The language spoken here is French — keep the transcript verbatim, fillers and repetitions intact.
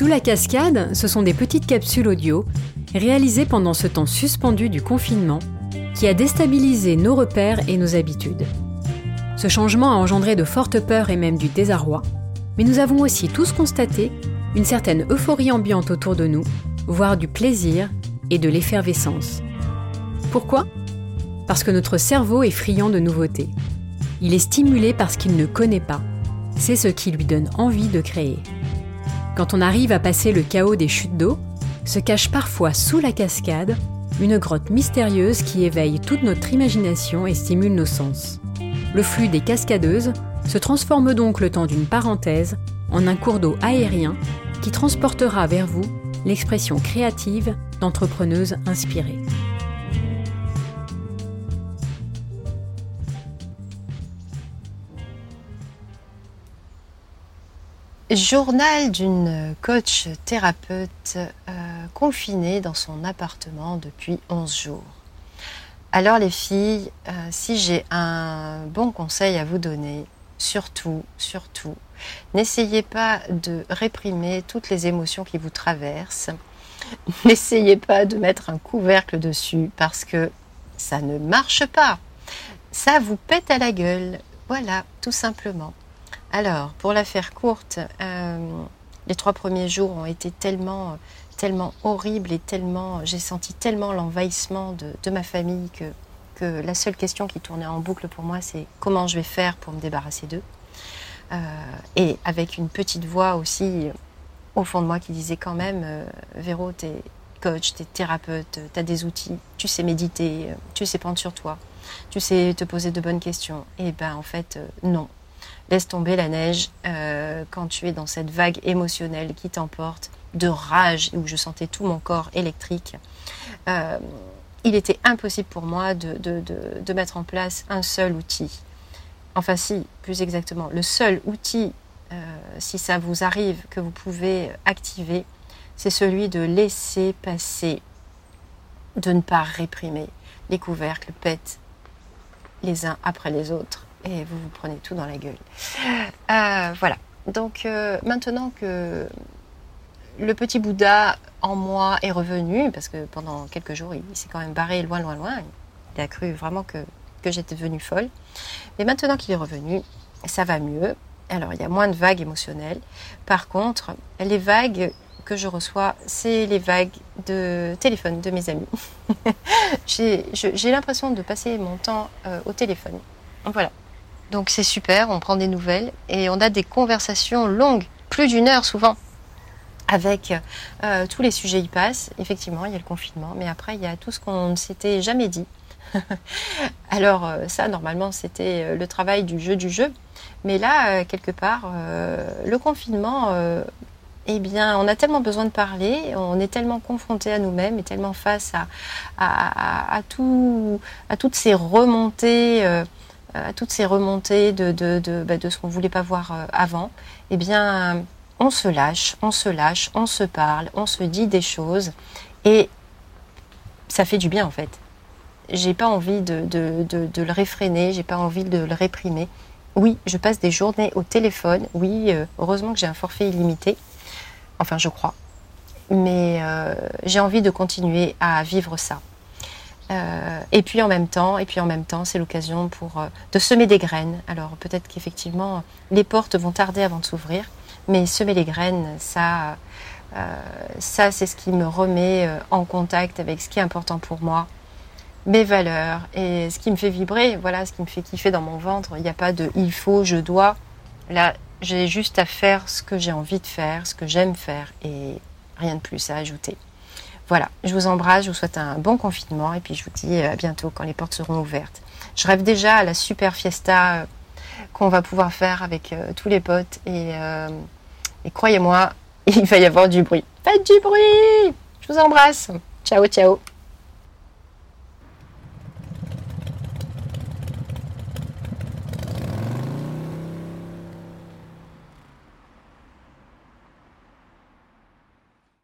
Sous la cascade, ce sont des petites capsules audio réalisées pendant ce temps suspendu du confinement qui a déstabilisé nos repères et nos habitudes. Ce changement a engendré de fortes peurs et même du désarroi, mais nous avons aussi tous constaté une certaine euphorie ambiante autour de nous, voire du plaisir et de l'effervescence. Pourquoi ? Parce que notre cerveau est friand de nouveautés. Il est stimulé par ce qu'il ne connaît pas. C'est ce qui lui donne envie de créer. Quand on arrive à passer le chaos des chutes d'eau, se cache parfois sous la cascade une grotte mystérieuse qui éveille toute notre imagination et stimule nos sens. Le flux des cascadeuses se transforme donc le temps d'une parenthèse en un cours d'eau aérien qui transportera vers vous l'expression créative d'entrepreneuses inspirées. Journal d'une coach thérapeute euh, confinée dans son appartement depuis onze jours. Alors les filles, euh, si j'ai un bon conseil à vous donner, surtout, surtout, n'essayez pas de réprimer toutes les émotions qui vous traversent. N'essayez pas de mettre un couvercle dessus parce que ça ne marche pas. Ça vous pète à la gueule. Voilà, tout simplement. Alors, pour la faire courte, euh, les trois premiers jours ont été tellement, tellement horribles et tellement, j'ai senti tellement l'envahissement de, de ma famille que, que la seule question qui tournait en boucle pour moi, c'est comment je vais faire pour me débarrasser d'eux. Euh, et avec une petite voix aussi au fond de moi qui disait quand même, euh, Véro, t'es coach, t'es thérapeute, t'as des outils, tu sais méditer, tu sais prendre sur toi, tu sais te poser de bonnes questions. Et ben en fait, euh, non. Laisse tomber la neige euh, quand tu es dans cette vague émotionnelle qui t'emporte, de rage, où je sentais tout mon corps électrique. Euh, il était impossible pour moi de, de, de, de mettre en place un seul outil. Enfin si, plus exactement, le seul outil, euh, si ça vous arrive, que vous pouvez activer, c'est celui de laisser passer, de ne pas réprimer. Les couvercles pètent les uns après les autres. Et vous vous prenez tout dans la gueule. Euh, voilà. Donc, euh, maintenant que le petit Bouddha en moi est revenu, parce que pendant quelques jours, il, il s'est quand même barré loin, loin, loin. Il a cru vraiment que, que j'étais devenue folle. Mais maintenant qu'il est revenu, ça va mieux. Alors, il y a moins de vagues émotionnelles. Par contre, les vagues que je reçois, c'est les vagues de téléphone de mes amis. j'ai, je, j'ai l'impression de passer mon temps euh, au téléphone. Voilà. Donc c'est super, on prend des nouvelles et on a des conversations longues, plus d'une heure souvent, avec euh, tous les sujets y passent. Effectivement, il y a le confinement, mais après il y a tout ce qu'on ne s'était jamais dit. Alors ça, normalement, c'était le travail du jeu du jeu, mais là, quelque part, euh, le confinement, euh, eh bien, on a tellement besoin de parler, on est tellement confronté à nous-mêmes et tellement face à, à, à, à, tout, à toutes ces remontées. Euh, à toutes ces remontées de, de, de, bah, de ce qu'on ne voulait pas voir avant, eh bien, on se lâche, on se lâche, on se parle, on se dit des choses et ça fait du bien en fait. J'ai pas envie de, de, de, de le réfréner, j'ai pas envie de le réprimer. Oui, je passe des journées au téléphone, oui, heureusement que j'ai un forfait illimité, enfin je crois, mais euh, j'ai envie de continuer à vivre ça. Euh, et puis en même temps, et puis en même temps, c'est l'occasion pour euh, de semer des graines. Alors peut-être qu'effectivement, les portes vont tarder avant de s'ouvrir, mais semer les graines, ça, euh, ça c'est ce qui me remet euh, en contact avec ce qui est important pour moi, mes valeurs et ce qui me fait vibrer. Voilà, ce qui me fait kiffer dans mon ventre. Il n'y a pas de il faut, je dois. Là, j'ai juste à faire ce que j'ai envie de faire, ce que j'aime faire, et rien de plus à ajouter. Voilà, je vous embrasse, je vous souhaite un bon confinement et puis je vous dis à bientôt quand les portes seront ouvertes. Je rêve déjà à la super fiesta qu'on va pouvoir faire avec tous les potes et, euh, et croyez-moi, il va y avoir du bruit. Faites du bruit ! Je vous embrasse. Ciao, ciao.